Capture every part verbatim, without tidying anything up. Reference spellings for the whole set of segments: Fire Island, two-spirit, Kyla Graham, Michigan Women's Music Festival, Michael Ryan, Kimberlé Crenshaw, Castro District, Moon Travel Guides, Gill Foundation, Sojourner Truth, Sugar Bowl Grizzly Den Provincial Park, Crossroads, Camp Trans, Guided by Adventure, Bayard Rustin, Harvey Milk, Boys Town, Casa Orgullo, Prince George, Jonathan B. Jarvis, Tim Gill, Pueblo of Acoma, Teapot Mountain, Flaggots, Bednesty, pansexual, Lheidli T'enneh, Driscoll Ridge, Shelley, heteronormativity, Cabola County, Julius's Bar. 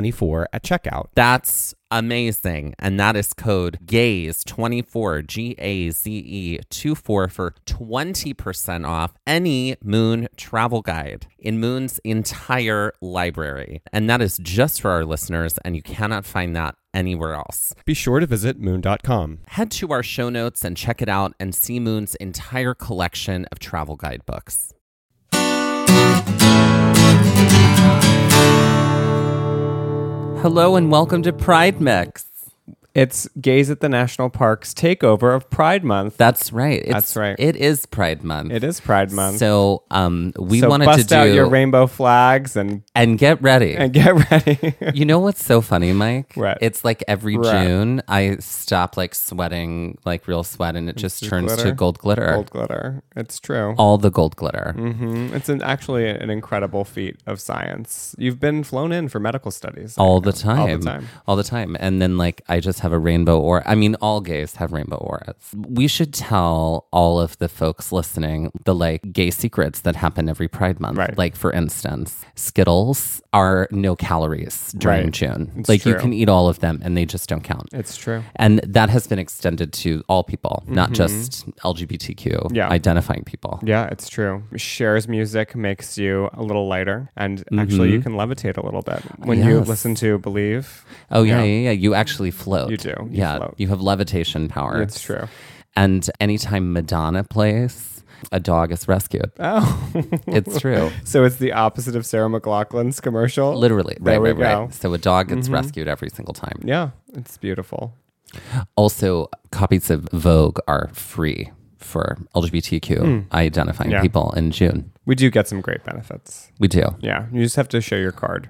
twenty-four at checkout. That's amazing. And that is code GAZE twenty-four, G A Z E two four, for twenty percent off any Moon travel guide in Moon's entire library. And that is just for our listeners, and you cannot find that anywhere else. Be sure to visit moon dot com. Head to our show notes and check it out and see Moon's entire collection of travel guide books. Hello and welcome to Pride Mix. It's Gaze at the National Park's takeover of Pride Month. That's right. It's, That's right. It is Pride Month. It is Pride Month. So um, we so wanted to do... bust out your rainbow flags and... And get ready. And get ready. You know what's so funny, Mike? Right. It's like every right. June, I stop like sweating, like real sweat, and it just it's turns glitter. to gold glitter. Gold glitter. It's true. All the gold glitter. Mm-hmm. It's an, actually an incredible feat of science. You've been flown in for medical studies. All the time. All the time. All the time. And then like I just... have a rainbow aura. I mean, all gays have rainbow auras. We should tell all of the folks listening the like gay secrets that happen every Pride Month. Right. Like, for instance, Skittles are no calories during right. June. It's like true. You can eat all of them and they just don't count. It's true. And that has been extended to all people, mm-hmm. not just L G B T Q yeah. identifying people. Yeah, it's true. Cher's music makes you a little lighter, and mm-hmm. actually you can levitate a little bit when yes. you listen to Believe. Oh yeah, yeah, yeah. yeah. You actually float. You do. You yeah. float. You have levitation power. It's true. And anytime Madonna plays, a dog is rescued. Oh. It's true. So it's the opposite of Sarah McLachlan's commercial? Literally. There right, we right, go. right. So a dog gets mm-hmm. rescued every single time. Yeah. It's beautiful. Also, copies of Vogue are free for L G B T Q mm. identifying yeah. people in June. We do get some great benefits. We do. Yeah. You just have to show your card.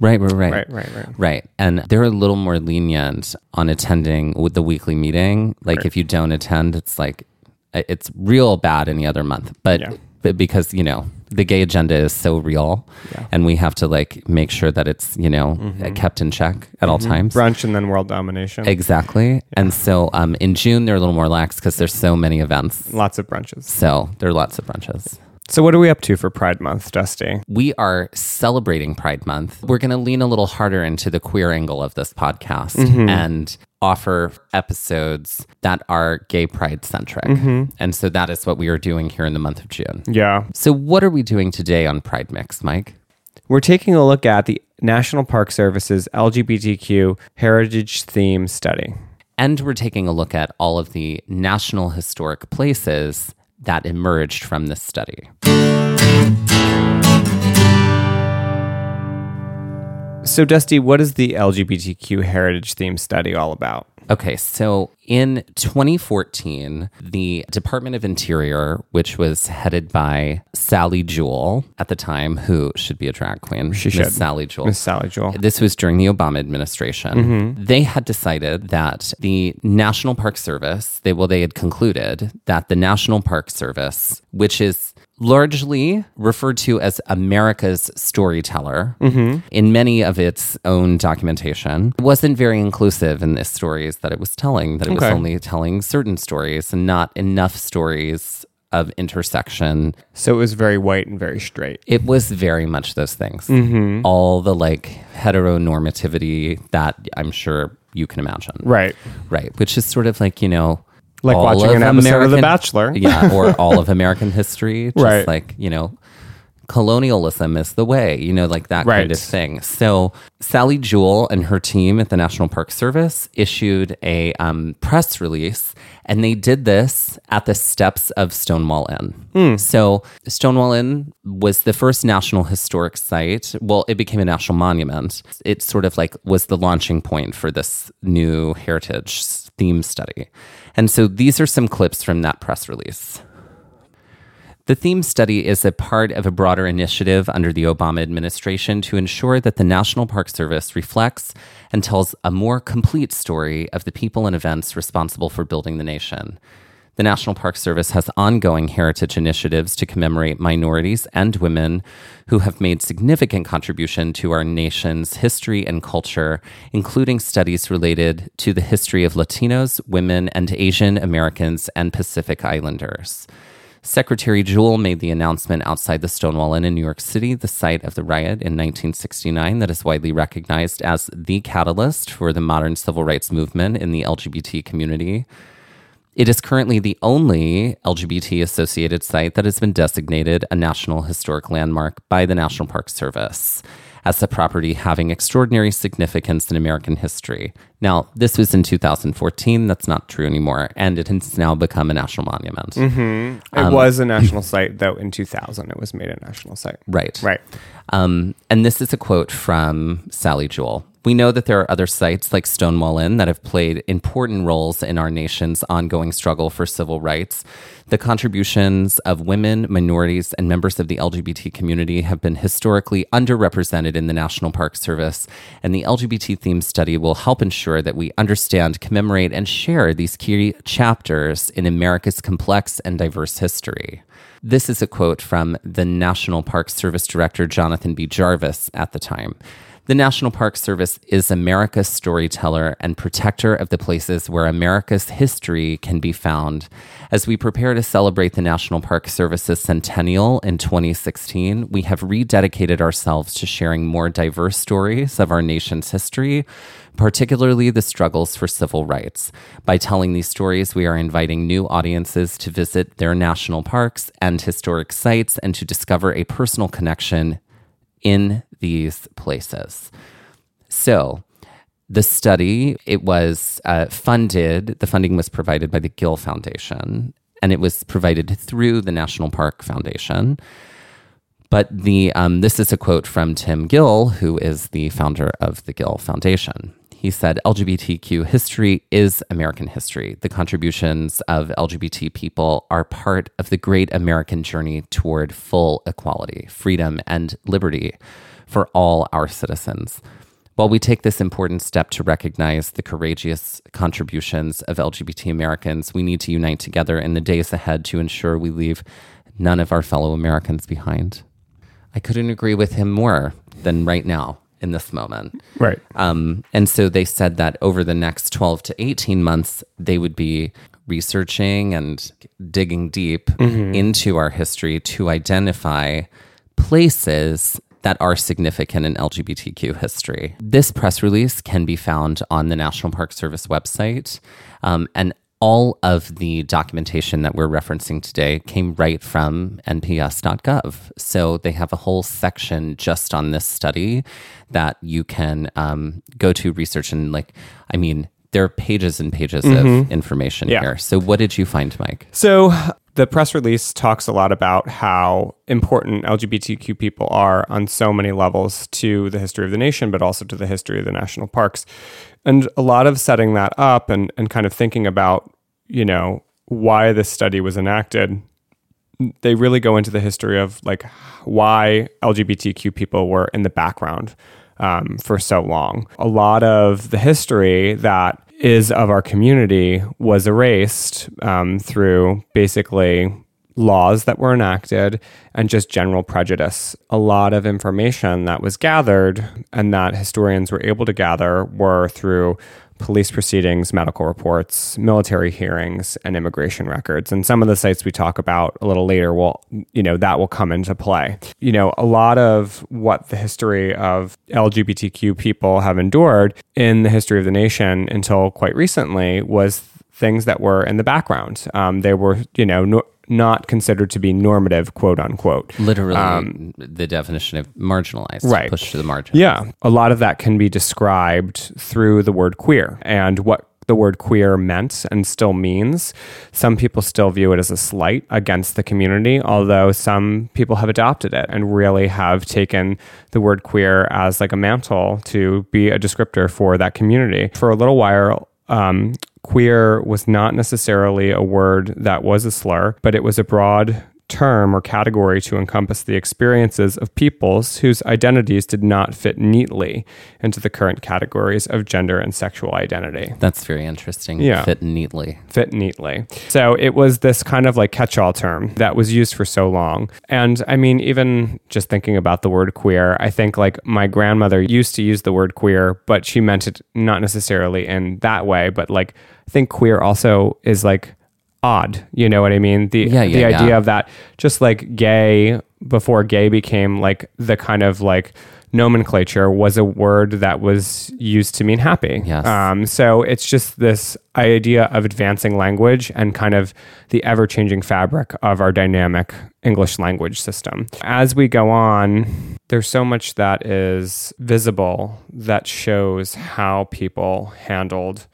Right, right, right, right, right, right, right. And they're a little more lenient on attending with the weekly meeting. Like right. if you don't attend, it's like it's real bad any other month. But, yeah. but because you know the gay agenda is so real, yeah. and we have to like make sure that it's you know mm-hmm. kept in check at mm-hmm. all times. Brunch and then world domination. Exactly. Yeah. And so um, in June they're a little more lax because there's so many events. Lots of brunches. So there are lots of brunches. So what are we up to for Pride Month, Dusty? We are celebrating Pride Month. We're going to lean a little harder into the queer angle of this podcast mm-hmm. and offer episodes that are gay pride centric. Mm-hmm. And so that is what we are doing here in the month of June. Yeah. So what are we doing today on Pride Mix, Mike? We're taking a look at the National Park Service's L G B T Q heritage theme study. And we're taking a look at all of the national historic places that emerged from this study. So, Dusty, what is the L G B T Q heritage theme study all about? Okay, so in twenty fourteen, the Department of Interior, which was headed by Sally Jewell at the time, who should be a drag queen. She should. Miss Sally Jewell. Miss Sally Jewell. This was during the Obama administration. Mm-hmm. They had decided that the National Park Service, they well, they had concluded that the National Park Service, which is largely referred to as America's storyteller mm-hmm. in many of its own documentation, it wasn't very inclusive in the stories that it was telling, that it okay. was only telling certain stories and not enough stories of intersection. So it was very white and very straight. It was very much those things. Mm-hmm. All the like heteronormativity that I'm sure you can imagine. Right. Right. Which is sort of like, you know, like all watching an episode American, of The Bachelor. Yeah, or all of American history. Just right. like, you know, colonialism is the way, you know, like that right. kind of thing. So Sally Jewell and her team at the National Park Service issued a um, press release, and they did this at the steps of Stonewall Inn. Mm. So Stonewall Inn was the first National Historic Site. Well, it became a national monument. It sort of like was the launching point for this new heritage theme study. And so these are some clips from that press release. The theme study is a part of a broader initiative under the Obama administration to ensure that the National Park Service reflects and tells a more complete story of the people and events responsible for building the nation. The National Park Service has ongoing heritage initiatives to commemorate minorities and women who have made significant contribution to our nation's history and culture, including studies related to the history of Latinos, women, and Asian Americans and Pacific Islanders. Secretary Jewell made the announcement outside the Stonewall Inn in New York City, the site of the riot in nineteen sixty-nine that is widely recognized as the catalyst for the modern civil rights movement in the L G B T community. It is currently the only L G B T-associated site that has been designated a National Historic Landmark by the National Park Service as a property having extraordinary significance in American history. Now, this was in two thousand fourteen. That's not true anymore. And it has now become a national monument. Mm-hmm. It um, was a national site, though. In two thousand, it was made a national site. Right. Right. Um, and this is a quote from Sally Jewell. We know that there are other sites like Stonewall Inn that have played important roles in our nation's ongoing struggle for civil rights. The contributions of women, minorities, and members of the L G B T community have been historically underrepresented in the National Park Service, and the L G B T theme study will help ensure that we understand, commemorate, and share these key chapters in America's complex and diverse history. This is a quote from the National Park Service Director Jonathan B. Jarvis at the time. The National Park Service is America's storyteller and protector of the places where America's history can be found. As we prepare to celebrate the National Park Service's centennial in twenty sixteen, we have rededicated ourselves to sharing more diverse stories of our nation's history, particularly the struggles for civil rights. By telling these stories, we are inviting new audiences to visit their national parks and historic sites and to discover a personal connection in these places. So the study, it was uh, funded, the funding was provided by the Gill Foundation, and it was provided through the National Park Foundation. But the um, this is a quote from Tim Gill, who is the founder of the Gill Foundation. He said, L G B T Q history is American history. The contributions of L G B T people are part of the great American journey toward full equality, freedom, and liberty for all our citizens. While we take this important step to recognize the courageous contributions of L G B T Americans, we need to unite together in the days ahead to ensure we leave none of our fellow Americans behind. I couldn't agree with him more than right now. In this moment. Right. Um, and so they said that over the next twelve to eighteen months, they would be researching and digging deep mm-hmm. into our history to identify places that are significant in L G B T Q history. This press release can be found on the National Park Service website. Um, and all of the documentation that we're referencing today came right from N P S dot gov. So they have a whole section just on this study that you can um, go to research and like, I mean, there are pages and pages mm-hmm. of information yeah. here. So what did you find, Mike? So the press release talks a lot about how important L G B T Q people are on so many levels to the history of the nation, but also to the history of the national parks. And a lot of setting that up and, and kind of thinking about, you know, why this study was enacted, they really go into the history of like why L G B T Q people were in the background um, for so long. A lot of the history that is of our community was erased um, through basically laws that were enacted and just general prejudice. A lot of information that was gathered and that historians were able to gather were through police proceedings, medical reports, military hearings, and immigration records. And some of the sites we talk about a little later will, you know, that will come into play. You know, a lot of what the history of L G B T Q people have endured in the history of the nation until quite recently was things that were in the background. Um, they were, you know, no- not considered to be normative, quote unquote. Literally, um, the definition of marginalized, right. Pushed to the margin. Yeah. A lot of that can be described through the word queer and what the word queer meant and still means. Some people still view it as a slight against the community, although some people have adopted it and really have taken the word queer as like a mantle to be a descriptor for that community. For a little while, um, queer was not necessarily a word that was a slur, but it was a broad term or category to encompass the experiences of peoples whose identities did not fit neatly into the current categories of gender and sexual identity. That's very interesting. Yeah. Fit neatly. Fit neatly. So it was this kind of like catch-all term that was used for so long. And I mean, even just thinking about the word queer, I think like my grandmother used to use the word queer, but she meant it not necessarily in that way. But like, I think queer also is like odd, you know what I mean? The yeah, yeah, the idea yeah. of that, just like gay, before gay became like the kind of like nomenclature, was a word that was used to mean happy. Yes. Um, so it's just this idea of advancing language and kind of the ever-changing fabric of our dynamic English language system. As we go on, there's so much that is visible that shows how people handled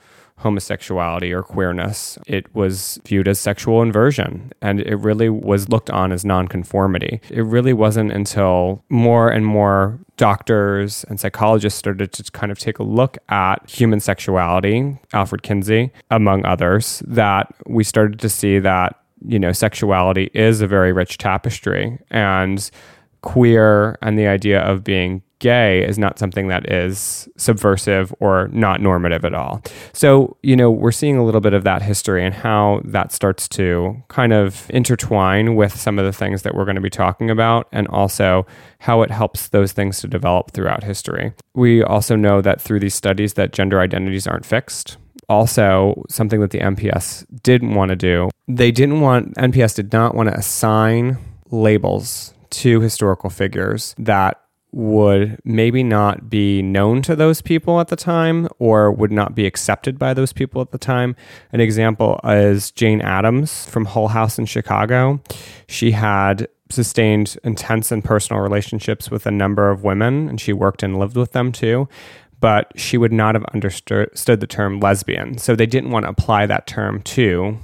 homosexuality or queerness. It was viewed as sexual inversion, and it really was looked on as nonconformity. It really wasn't until more and more doctors and psychologists started to kind of take a look at human sexuality, Alfred Kinsey, among others, that we started to see that, you know, sexuality is a very rich tapestry, and queer and the idea of being gay is not something that is subversive or not normative at all. So, you know, we're seeing a little bit of that history and how that starts to kind of intertwine with some of the things that we're going to be talking about, and also how it helps those things to develop throughout history. We also know that through these studies that gender identities aren't fixed. Also, something that the N P S didn't want to do, they didn't want, N P S did not want to assign labels to historical figures that would maybe not be known to those people at the time or would not be accepted by those people at the time. An example is Jane Addams from Hull House in Chicago. She had sustained intense and personal relationships with a number of women, and she worked and lived with them too, but she would not have understood the term lesbian. So they didn't want to apply that term to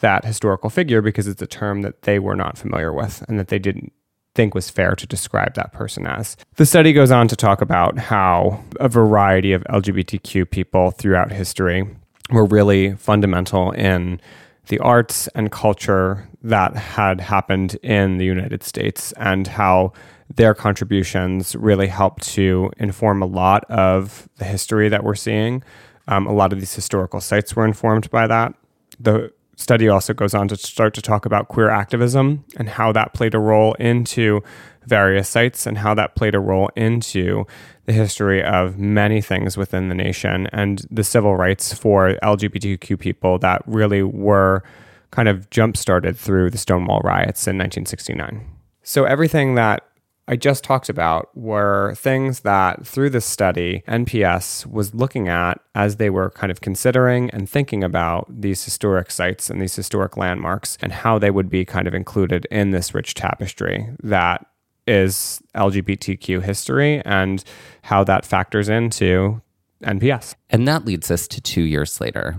that historical figure because it's a term that they were not familiar with and that they didn't think was fair to describe that person as. The study goes on to talk about how a variety of L G B T Q people throughout history were really fundamental in the arts and culture that had happened in the United States, and how their contributions really helped to inform a lot of the history that we're seeing. Um, a lot of these historical sites were informed by that. The study also goes on to start to talk about queer activism and how that played a role into various sites and how that played a role into the history of many things within the nation and the civil rights for L G B T Q people that really were kind of jump-started through the Stonewall riots in nineteen sixty-nine. So everything that I just talked about were things that through this study, N P S was looking at as they were kind of considering and thinking about these historic sites and these historic landmarks and how they would be kind of included in this rich tapestry that is L G B T Q history and how that factors into N P S. And that leads us to two years later.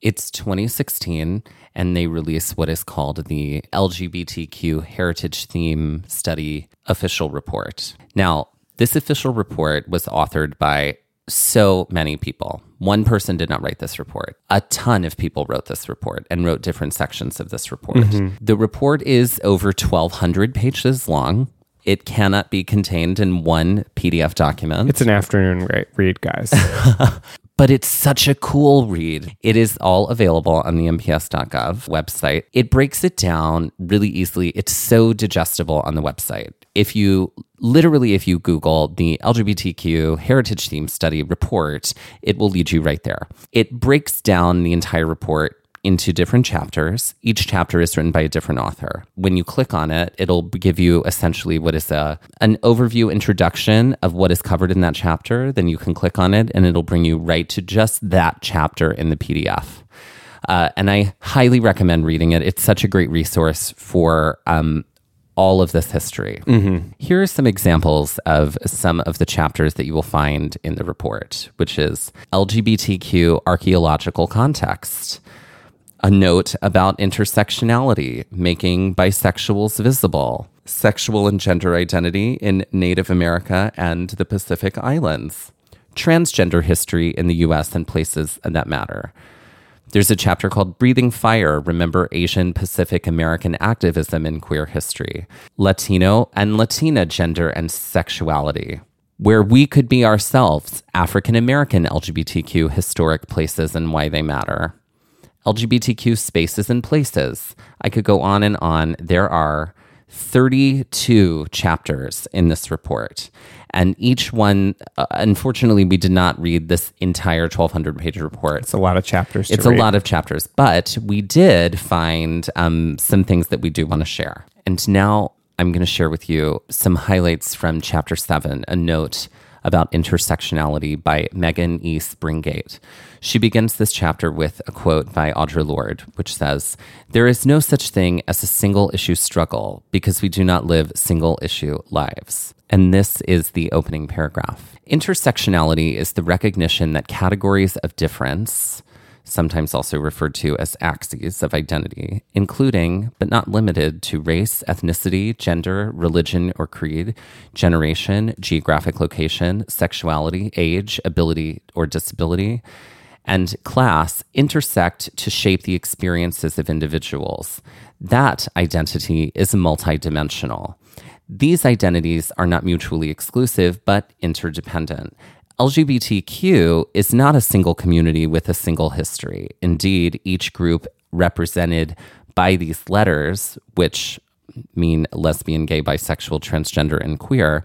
It's twenty sixteen, and they release what is called the L G B T Q Heritage Theme Study Official Report. Now, this official report was authored by so many people. One person did not write this report. A ton of people wrote this report and wrote different sections of this report. Mm-hmm. The report is over twelve hundred pages long. It cannot be contained in one P D F document. It's an afternoon read, guys. But it's such a cool read. It is all available on the N P S dot gov website. It breaks it down really easily. It's so digestible on the website. If you, literally, if you Google the L G B T Q Heritage Theme Study Report, it will lead you right there. It breaks down the entire report into different chapters. Each chapter is written by a different author. When you click on it, it'll give you essentially what is a an overview introduction of what is covered in that chapter. Then you can click on it and it'll bring you right to just that chapter in the P D F. Uh, and I highly recommend reading it. It's such a great resource for um, all of this history. Mm-hmm. Here are some examples of some of the chapters that you will find in the report, which is L G B T Q archaeological context, a note about intersectionality, making bisexuals visible, sexual and gender identity in Native America and the Pacific Islands, transgender history in the U S and places that matter. There's a chapter called Breathing Fire, Remember Asian Pacific American Activism in Queer History, Latino and Latina Gender and Sexuality, Where We Could Be Ourselves, African American L G B T Q Historic Places and Why They Matter, L G B T Q Spaces and Places. I could go on and on. There are thirty-two chapters in this report. And each one, uh, unfortunately, we did not read this entire twelve hundred page report. It's a lot of chapters to read. It's a lot of chapters. But we did find um, some things that we do want to share. And now I'm going to share with you some highlights from Chapter seven, a note about intersectionality by Megan E. Springate. She begins this chapter with a quote by Audre Lorde, which says, "There is no such thing as a single issue struggle because we do not live single issue lives." And this is the opening paragraph. Intersectionality is the recognition that categories of difference, sometimes also referred to as axes of identity, including, but not limited to, race, ethnicity, gender, religion or creed, generation, geographic location, sexuality, age, ability or disability, and class, intersect to shape the experiences of individuals. That identity is multidimensional. These identities are not mutually exclusive, but interdependent. L G B T Q is not a single community with a single history. Indeed, each group represented by these letters, which mean lesbian, gay, bisexual, transgender, and queer,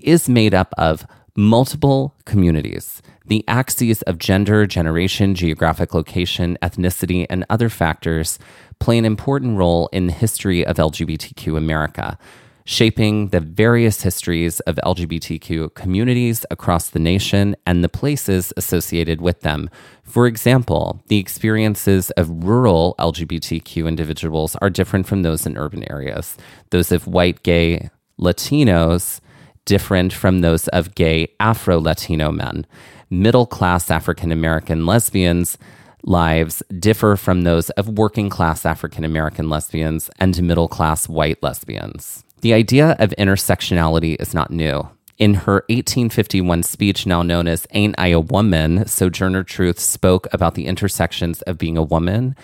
is made up of multiple communities. The axes of gender, generation, geographic location, ethnicity, and other factors play an important role in the history of L G B T Q America, shaping the various histories of L G B T Q communities across the nation and the places associated with them. For example, the experiences of rural L G B T Q individuals are different from those in urban areas. Those of white, gay Latinos different from those of gay Afro-Latino men. Middle-class African-American lesbians lives differ from those of working-class African-American lesbians and middle-class white lesbians. The idea of intersectionality is not new. In her eighteen fifty-one speech, now known as Ain't I a Woman?, Sojourner Truth spoke about the intersections of being a woman,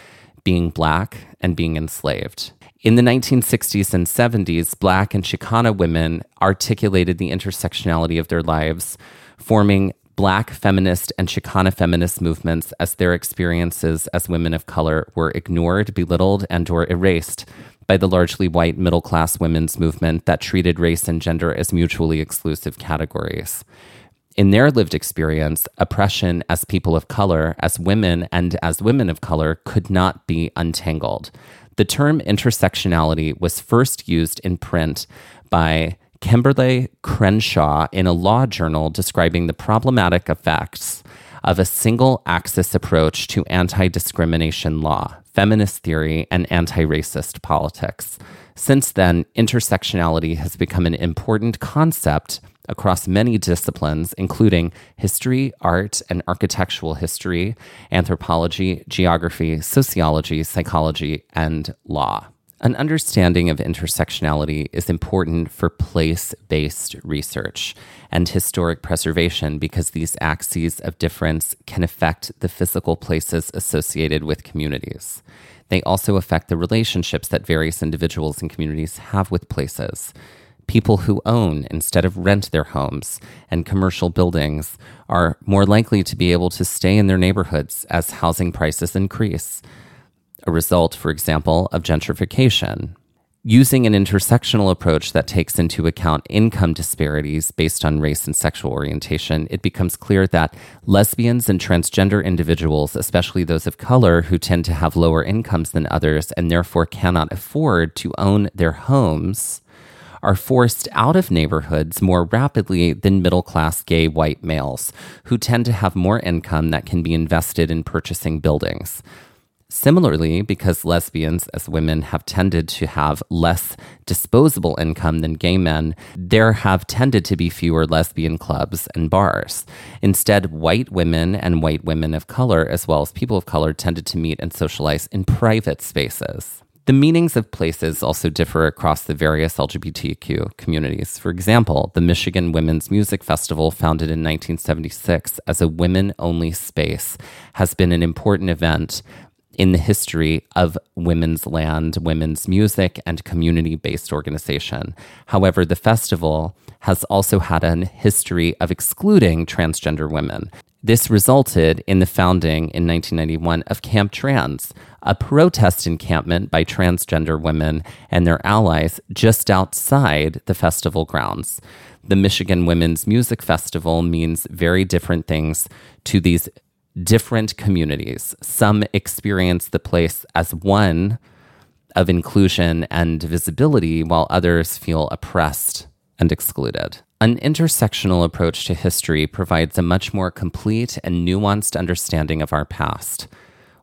being Black, and being enslaved. In the nineteen sixties and seventies, Black and Chicana women articulated the intersectionality of their lives, forming Black feminist and Chicana feminist movements as their experiences as women of color were ignored, belittled, and or erased by the largely white middle-class women's movement that treated race and gender as mutually exclusive categories. In their lived experience, oppression as people of color, as women, and as women of color could not be untangled. The term intersectionality was first used in print by Kimberlé Crenshaw in a law journal describing the problematic effects of a single-axis approach to anti-discrimination law, feminist theory, and anti-racist politics. Since then, intersectionality has become an important concept across many disciplines, including history, art, and architectural history, anthropology, geography, sociology, psychology, and law. An understanding of intersectionality is important for place-based research and historic preservation because these axes of difference can affect the physical places associated with communities. They also affect the relationships that various individuals and communities have with places. People who own instead of rent their homes and commercial buildings are more likely to be able to stay in their neighborhoods as housing prices increase, a result, for example, of gentrification. Using an intersectional approach that takes into account income disparities based on race and sexual orientation, it becomes clear that lesbians and transgender individuals, especially those of color who tend to have lower incomes than others and therefore cannot afford to own their homes, are forced out of neighborhoods more rapidly than middle-class gay white males, who tend to have more income that can be invested in purchasing buildings. Similarly, because lesbians as women have tended to have less disposable income than gay men, there have tended to be fewer lesbian clubs and bars. Instead, white women and white women of color, as well as people of color, tended to meet and socialize in private spaces. The meanings of places also differ across the various L G B T Q communities. For example, the Michigan Women's Music Festival, founded in nineteen seventy-six as a women-only space, has been an important event in the history of women's land, women's music, and community-based organization. However, the festival has also had a history of excluding transgender women. This resulted in the founding in nineteen ninety-one of Camp Trans, a protest encampment by transgender women and their allies just outside the festival grounds. The Michigan Women's Music Festival means very different things to these different communities. Some experience the place as one of inclusion and visibility, while others feel oppressed and excluded. An intersectional approach to history provides a much more complete and nuanced understanding of our past,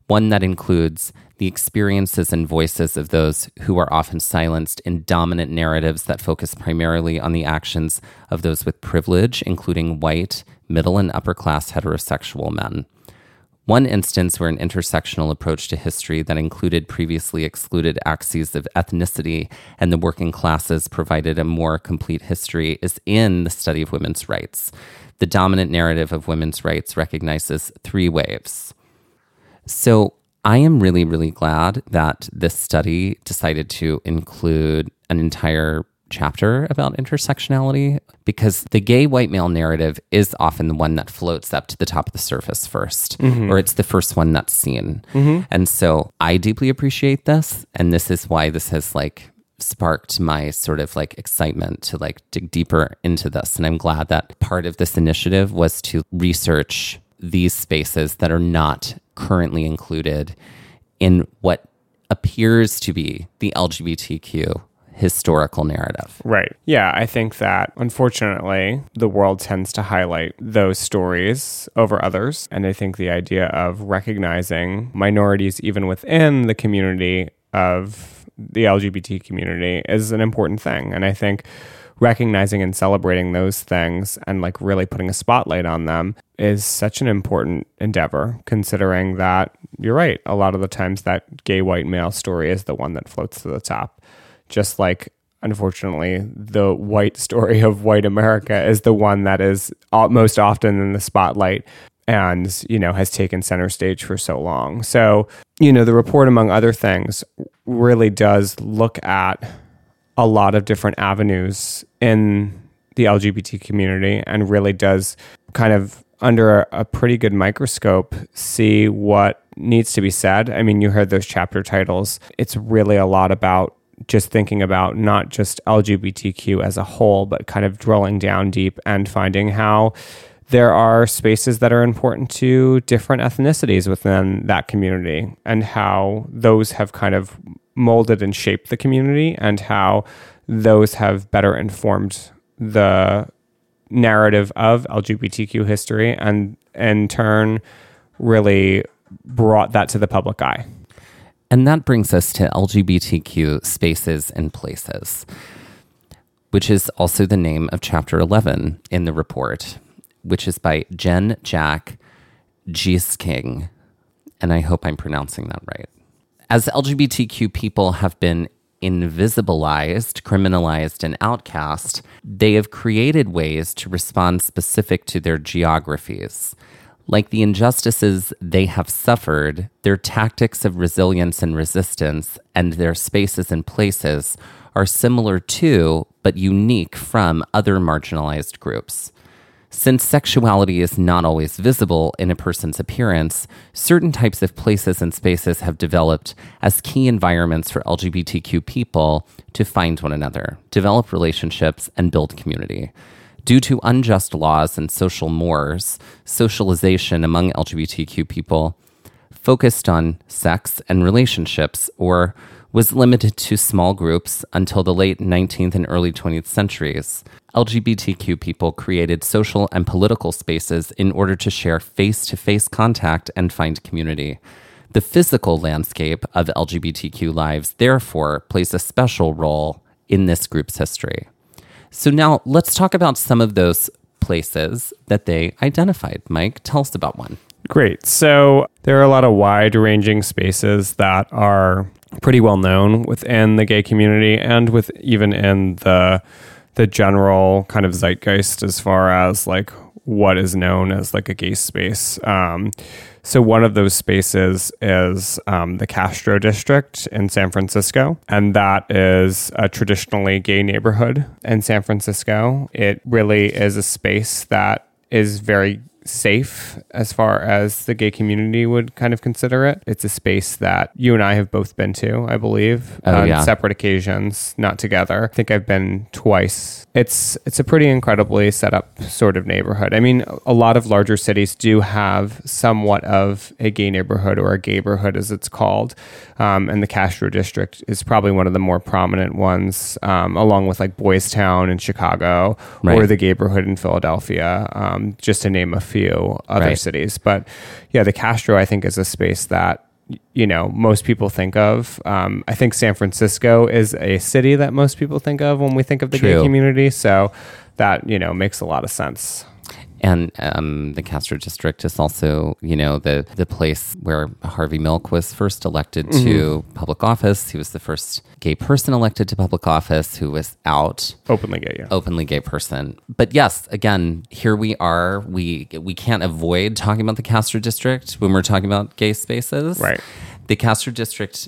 one that includes the experiences and voices of those who are often silenced in dominant narratives that focus primarily on the actions of those with privilege, including white, middle, and upper-class heterosexual men. One instance where an intersectional approach to history that included previously excluded axes of ethnicity and the working classes provided a more complete history is in the study of women's rights. The dominant narrative of women's rights recognizes three waves. So I am really, really glad that this study decided to include an entire chapter about intersectionality, because the gay white male narrative is often the one that floats up to the top of the surface first, mm-hmm. or it's the first one that's seen. Mm-hmm. And so I deeply appreciate this. And this is why this has like sparked my sort of like excitement to like dig deeper into this. And I'm glad that part of this initiative was to research these spaces that are not currently included in what appears to be the L G B T Q historical narrative. Right. Yeah, I think that, unfortunately, the world tends to highlight those stories over others. And I think the idea of recognizing minorities even within the community of the L G B T community is an important thing. And I think recognizing and celebrating those things and like really putting a spotlight on them is such an important endeavor, considering that, you're right, a lot of the times that gay white male story is the one that floats to the top. Just like, unfortunately, the white story of white America is the one that is most often in the spotlight and, you know, has taken center stage for so long. So, you know, the report, among other things, really does look at a lot of different avenues in the L G B T community and really does kind of under a pretty good microscope see what needs to be said. I mean, you heard those chapter titles. It's really a lot about just thinking about not just L G B T Q as a whole, but kind of drilling down deep and finding how there are spaces that are important to different ethnicities within that community and how those have kind of molded and shaped the community and how those have better informed the narrative of L G B T Q history and in turn really brought that to the public eye. And that brings us to L G B T Q spaces and places, which is also the name of chapter eleven in the report, which is by Jen Jack Giesking. And I hope I'm pronouncing that right. As L G B T Q people have been invisibilized, criminalized, and outcast, they have created ways to respond specific to their geographies. Like the injustices they have suffered, their tactics of resilience and resistance and their spaces and places are similar to, but unique from, other marginalized groups. Since sexuality is not always visible in a person's appearance, certain types of places and spaces have developed as key environments for L G B T Q people to find one another, develop relationships, and build community. Due to unjust laws and social mores, socialization among L G B T Q people focused on sex and relationships or was limited to small groups until the late nineteenth and early twentieth centuries. L G B T Q people created social and political spaces in order to share face-to-face contact and find community. The physical landscape of L G B T Q lives, therefore, plays a special role in this group's history. So now let's talk about some of those places that they identified. Mike, tell us about one. Great. So there are a lot of wide-ranging spaces that are pretty well known within the gay community and with even in the the general kind of zeitgeist as far as like what is known as like a gay space. Um, so one of those spaces is um, the Castro District in San Francisco. And that is a traditionally gay neighborhood in San Francisco. It really is a space that is very safe as far as the gay community would kind of consider it. It's a space that you and I have both been to, I believe, oh, on yeah. separate occasions, not together. I think I've been twice. It's it's a pretty incredibly set up sort of neighborhood. I mean, a lot of larger cities do have somewhat of a gay neighborhood or a gayborhood, as it's called. Um, and the Castro District is probably one of the more prominent ones, um, along with like Boys Town in Chicago, right, or the gayborhood in Philadelphia, um, just to name a few. Few other right. cities. But yeah, the Castro, I think, is a space that, you know, most people think of. Um, I think San Francisco is a city that most people think of when we think of the True. gay community. So that, you know, makes a lot of sense. And um, the Castro District is also, you know, the, the place where Harvey Milk was first elected mm-hmm. to public office. He was the first gay person elected to public office who was out. Openly gay, yeah. Openly gay person. But yes, again, here we are. We, we can't avoid talking about the Castro District when we're talking about gay spaces. Right. The Castro District,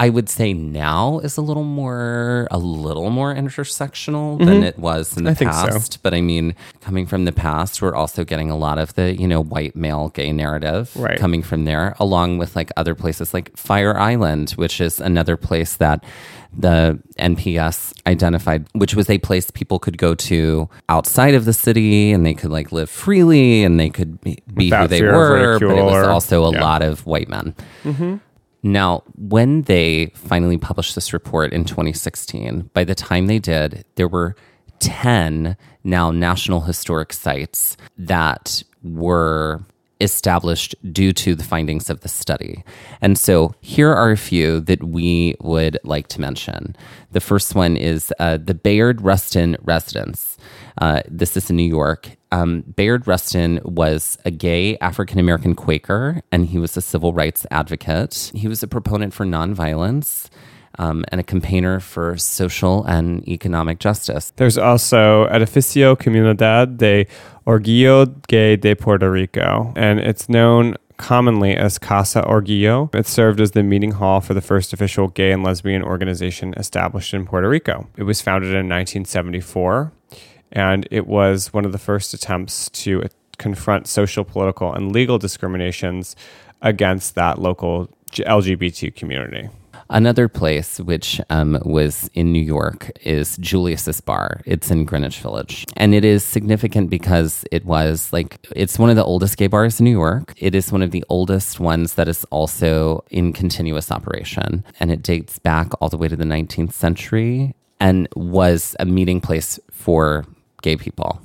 I would say now is a little more, a little more intersectional mm-hmm. than it was in the I past. So. But I mean, coming from the past, we're also getting a lot of the, you know, white male gay narrative right. coming from there, along with like other places like Fire Island, which is another place that the N P S identified, which was a place people could go to outside of the city and they could like live freely and they could be Without who they were. But it was also a yeah. lot of white men. Mm-hmm. Now, when they finally published this report in twenty sixteen, by the time they did, there were ten now National Historic Sites that were established due to the findings of the study. And so here are a few that we would like to mention. The first one is uh, the Bayard Rustin residence. Uh, this is in New York. Um, Bayard Rustin was a gay African-American Quaker, and he was a civil rights advocate. He was a proponent for nonviolence um, and a campaigner for social and economic justice. There's also Edificio Comunidad de Orgullo Gay de Puerto Rico, and it's known commonly as Casa Orgullo. It served as the meeting hall for the first official gay and lesbian organization established in Puerto Rico. It was founded in nineteen seventy-four, and it was one of the first attempts to confront social, political, and legal discriminations against that local L G B T community. Another place, which um, was in New York, is Julius's Bar. It's in Greenwich Village. And it is significant because it was like, it's one of the oldest gay bars in New York. It is one of the oldest ones that is also in continuous operation. And it dates back all the way to the nineteenth century and was a meeting place for gay people.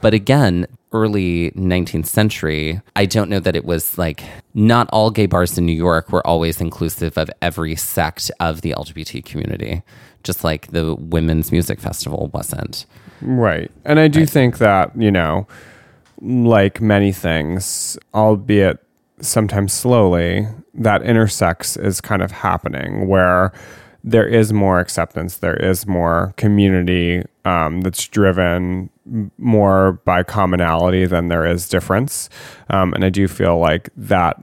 But again, early nineteenth century, I don't know that it was like, not all gay bars in New York were always inclusive of every sect of the L G B T community, just like the Women's Music Festival wasn't. Right. And I do right. think that, you know, like many things, albeit sometimes slowly, that intersects is kind of happening where there is more acceptance, there is more community um, that's driven more by commonality than there is difference. Um, and I do feel like that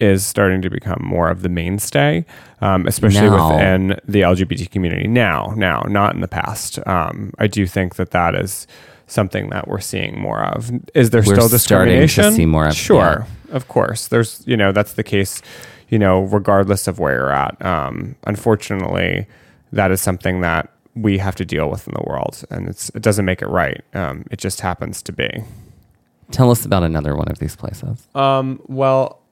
is starting to become more of the mainstay, um, especially now. Within the L G B T community now, now, not in the past. Um, I do think that that is something that we're seeing more of. Is there we're still discrimination? Starting to see more of, sure, yeah. Of course. There's, you know, that's the case, you know, regardless of where you're at. Um, unfortunately, that is something that we have to deal with in the world, and it's, it doesn't make it right. Um, it just happens to be. Tell us about another one of these places. Um, well,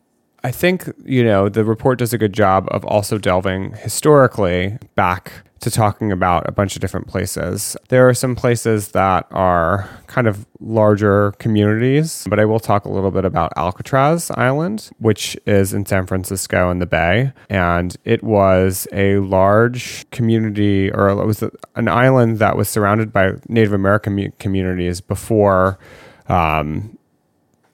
I think, you know, the report does a good job of also delving historically back to talking about a bunch of different places. There are some places that are kind of larger communities, but I will talk a little bit about Alcatraz Island, which is in San Francisco in the Bay. And it was a large community, or it was an island that was surrounded by Native American communities before um,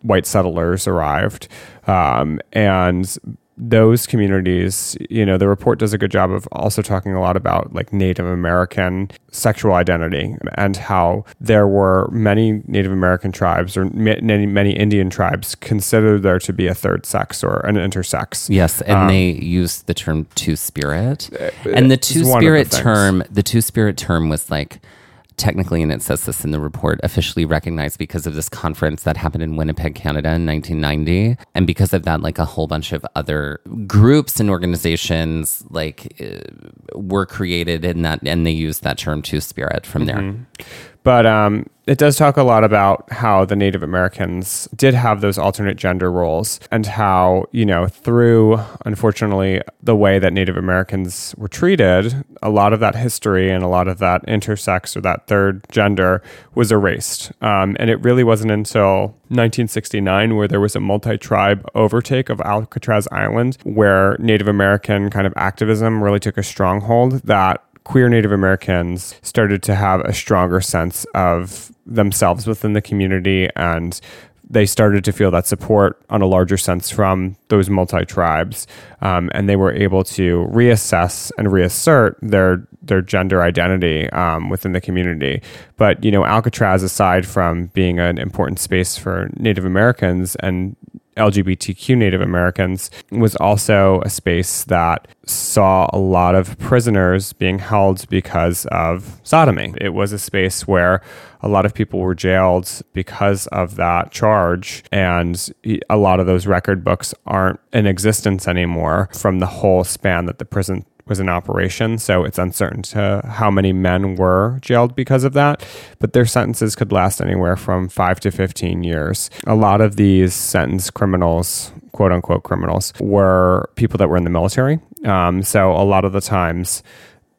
white settlers arrived. Um, and those communities, you know, the report does a good job of also talking a lot about like Native American sexual identity and how there were many Native American tribes or many, many Indian tribes considered there to be a third sex or an intersex. Yes. And um, they used the term two-spirit. And the two-spirit term, the two-spirit term was like, technically, and it says this in the report, officially recognized because of this conference that happened in Winnipeg, Canada in nineteen ninety. And because of that, like a whole bunch of other groups and organizations like uh, were created in that, and they used that term two-spirit from there. Mm-hmm. But um, it does talk a lot about how the Native Americans did have those alternate gender roles and how, you know, through, unfortunately, the way that Native Americans were treated, a lot of that history and a lot of that intersex or that third gender was erased. Um, and it really wasn't until nineteen sixty-nine where there was a multi-tribe overtake of Alcatraz Island where Native American kind of activism really took a stronghold that queer Native Americans started to have a stronger sense of themselves within the community, and they started to feel that support on a larger sense from those multi-tribes, um, and they were able to reassess and reassert their their gender identity um, within the community. But, you know, Alcatraz, aside from being an important space for Native Americans and L G B T Q Native Americans, was also a space that saw a lot of prisoners being held because of sodomy. It was a space where a lot of people were jailed because of that charge, and a lot of those record books aren't in existence anymore from the whole span that the prison was in operation, so it's uncertain to how many men were jailed because of that, but their sentences could last anywhere from five to fifteen years. A lot of these sentenced criminals, quote unquote criminals, were people that were in the military. Um, so a lot of the times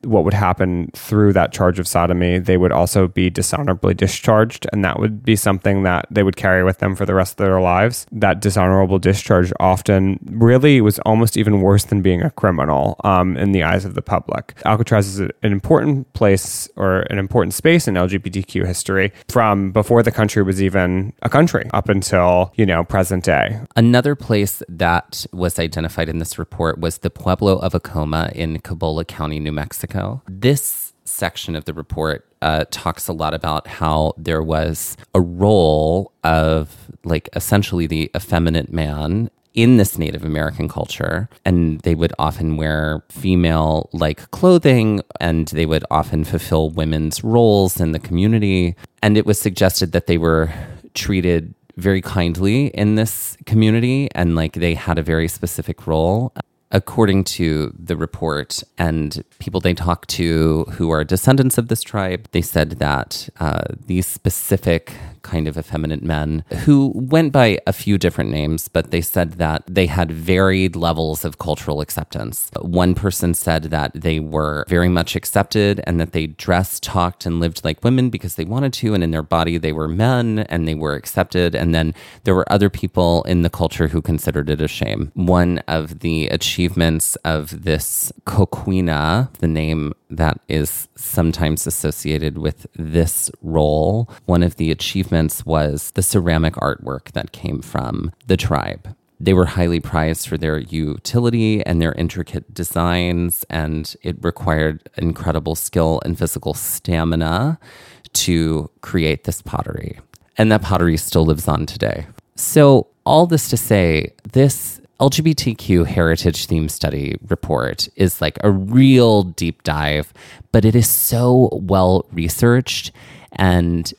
what would happen through that charge of sodomy, they would also be dishonorably discharged, and that would be something that they would carry with them for the rest of their lives. That dishonorable discharge often really was almost even worse than being a criminal um, in the eyes of the public. Alcatraz is an important place or an important space in L G B T Q history from before the country was even a country up until, you know, present day. Another place that was identified in this report was the Pueblo of Acoma in Cabola County, New Mexico. This section of the report uh, talks a lot about how there was a role of, like, essentially the effeminate man in this Native American culture, and they would often wear female-like clothing, and they would often fulfill women's roles in the community, and it was suggested that they were treated very kindly in this community, and, like, they had a very specific role. According to the report and people they talked to who are descendants of this tribe, they said that uh, these specific kind of effeminate men who went by a few different names, but they said that they had varied levels of cultural acceptance. One person said that they were very much accepted and that they dressed, talked, and lived like women because they wanted to, and in their body they were men and they were accepted. And then there were other people in the culture who considered it a shame. One of the achievements Achievements of this Coquina, the name that is sometimes associated with this role, one of the achievements was the ceramic artwork that came from the tribe. They were highly prized for their utility and their intricate designs, and it required incredible skill and physical stamina to create this pottery. And that pottery still lives on today. So, all this to say, this L G B T Q Heritage Theme Study report is like a real deep dive, but it is so well researched. And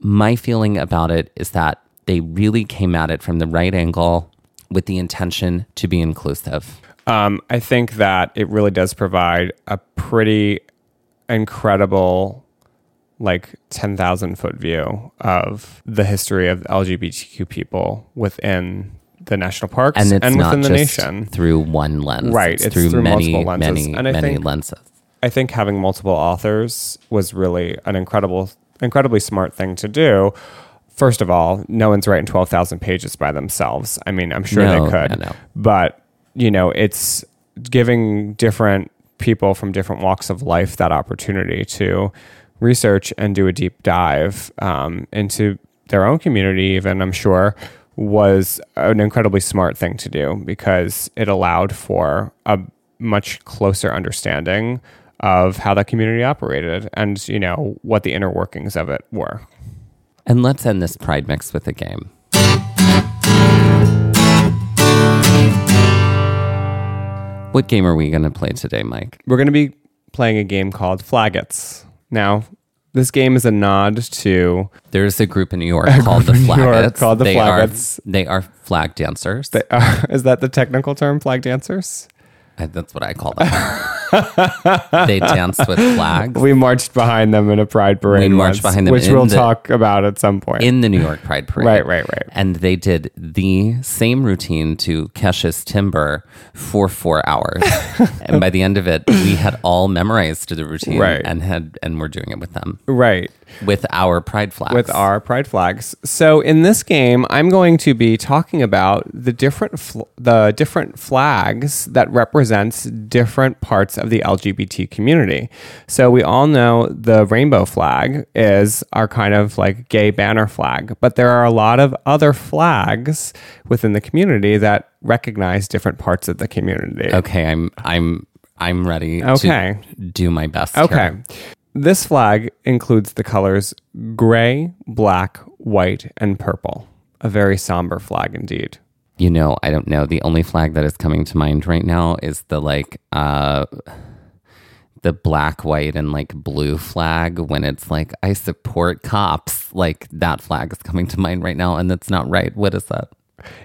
my feeling about it is that they really came at it from the right angle with the intention to be inclusive. Um, I think that it really does provide a pretty incredible, like, ten thousand foot view of the history of L G B T Q people within the national parks and, it's and not within the just nation through one lens, right? It's, it's through, through many, multiple lenses, many, and I many think lenses. I think having multiple authors was really an incredible, incredibly smart thing to do. First of all, no one's writing twelve thousand pages by themselves. I mean, I'm sure no, they could. No, no. But, you know, it's giving different people from different walks of life that opportunity to research and do a deep dive um, into their own community even, I'm sure, was an incredibly smart thing to do because it allowed for a much closer understanding of how that community operated and, you know, what the inner workings of it were. And let's end this Pride Mix with a game. What game are we going to play today, Mike? We're going to be playing a game called Flaggots. Now, this game is a nod to... There's a group in New York called the Flaggots. Called the they, Flaggots. Are, they are flag dancers. They are, is that the technical term, flag dancers? I, that's what I call them. They dance with flags. We marched behind them in a Pride Parade. We marched once, behind them. Which we'll the, talk about at some point. In the New York Pride Parade. Right, right, right. And they did the same routine to Kesha's Timber for four hours. And by the end of it, we had all memorized the routine right. and had and were doing it with them. Right. With our pride flags. With our pride flags. So in this game, I'm going to be talking about the different fl- the different flags that represents different parts of the L G B T community. So we all know the rainbow flag is our kind of like gay banner flag, but there are a lot of other flags within the community that recognize different parts of the community. Okay, I'm I'm I'm ready okay. to do my best okay. here. This flag includes the colors gray, black, white, and purple. A very somber flag indeed. You know, I don't know. The only flag that is coming to mind right now is the like, uh, the black, white, and like blue flag when it's like, I support cops. Like that flag is coming to mind right now, and that's not right. What is that?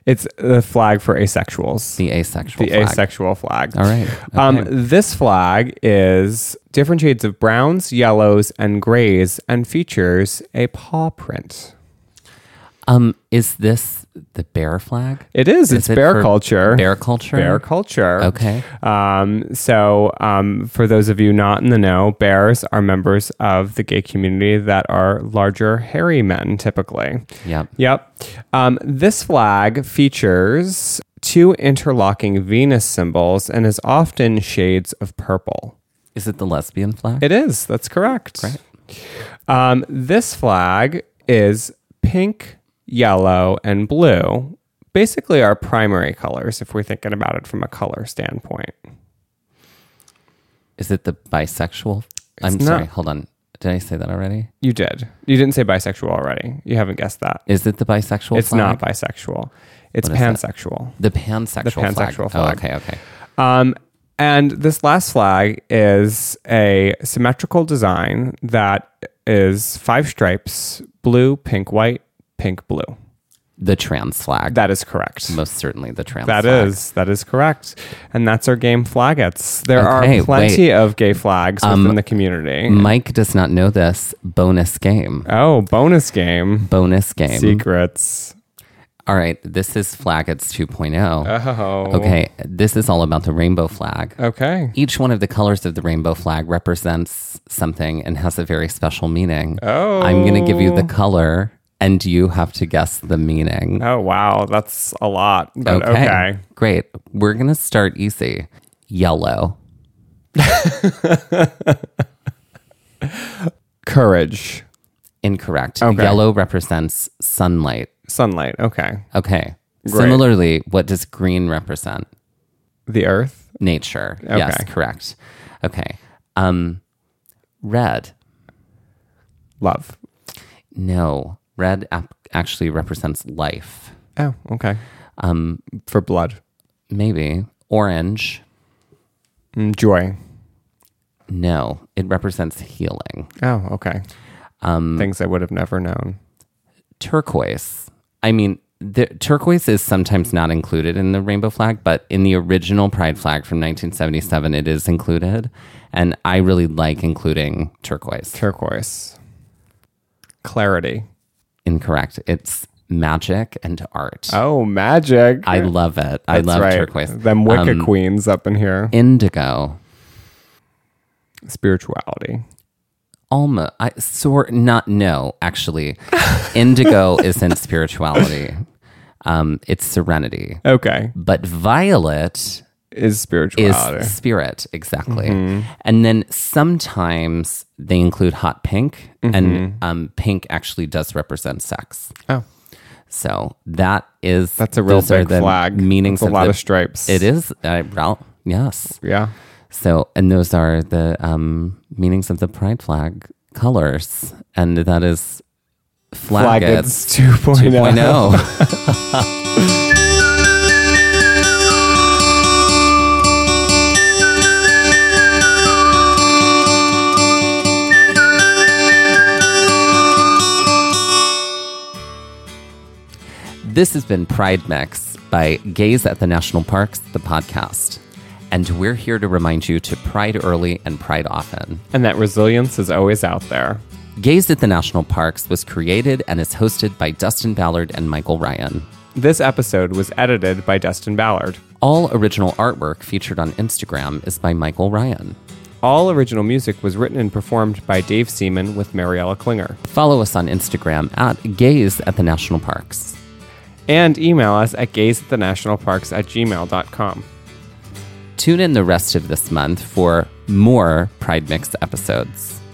It's the flag for asexuals. The asexual the flag. The asexual flag. All right. Okay. Um, this flag is different shades of browns, yellows, and grays, and features a paw print. Um, is this the bear flag? It is. It's bear culture. Bear culture? Bear culture. Okay. Um, so um, for those of you not in the know, bears are members of the gay community that are larger, hairy men, typically. Yep. Yep. Um, this flag features two interlocking Venus symbols and is often shades of purple. Is it the lesbian flag? It is. That's correct. Right. Um, this flag is pink, yellow, and blue, basically our primary colors if we're thinking about it from a color standpoint. Is it the bisexual? It's I'm not, sorry, hold on. Did I say that already? You did. You didn't say bisexual already. You haven't guessed that. Is it the bisexual it's flag? It's not bisexual. It's pansexual. The pansexual the pansexual flag. Pansexual flag. Oh, okay, okay. Um, and this last flag is a symmetrical design that is five stripes, blue, pink, white, pink, blue. The trans flag. That is correct. Most certainly the trans that flag. That is. That is correct. And that's our game Flaggots. There okay, are plenty wait. of gay flags um, within the community. Mike does not know this. Bonus game. Oh, bonus game. Bonus game. Secrets. All right. This is Flaggots two point oh. Oh. Okay. This is all about the rainbow flag. Okay. Each one of the colors of the rainbow flag represents something and has a very special meaning. Oh. I'm going to give you the color... And you have to guess the meaning. Oh, wow. That's a lot. But okay. okay. Great. We're going to start easy. Yellow. Courage. Incorrect. Okay. Yellow represents sunlight. Sunlight. Okay. Okay. Great. Similarly, what does green represent? The earth? Nature. Okay. Yes, correct. Okay. Um, red. Love. No. Red ap- actually represents life. Oh, okay. Um, for blood. Maybe. Orange. Joy. No, it represents healing. Oh, okay. Um, Things I would have never known. Turquoise. I mean, the, turquoise is sometimes not included in the rainbow flag, but in the original Pride flag from nineteen seventy-seven, it is included. And I really like including turquoise. Turquoise. Clarity. Incorrect. It's magic and art. Oh, magic. I love it. I That's love right. turquoise. Them Wicca um, queens up in here. Indigo. spirituality? Alma, I sort not no actually. Indigo isn't spirituality. Um, it's serenity. Okay, but violet is spirituality. Is spirit, exactly. Mm-hmm. And then sometimes they include hot pink, mm-hmm. and um, pink actually does represent sex. Oh. So that is... That's a real big flag. Meanings That's a lot of, the, of stripes. It is. Uh, well, yes. Yeah. So, and those are the um, meanings of the pride flag colors. And that is Flaggots two point oh. This has been Pride Mix by Gays at the National Parks, the podcast. And we're here to remind you to pride early and pride often. And that resilience is always out there. Gays at the National Parks was created and is hosted by Dustin Ballard and Michael Ryan. This episode was edited by Dustin Ballard. All original artwork featured on Instagram is by Michael Ryan. All original music was written and performed by Dave Seaman with Mariella Klinger. Follow us on Instagram at Gays at the National Parks. And email us at gays at the national parks at gmail dot com. Tune in the rest of this month for more Pride Mix episodes.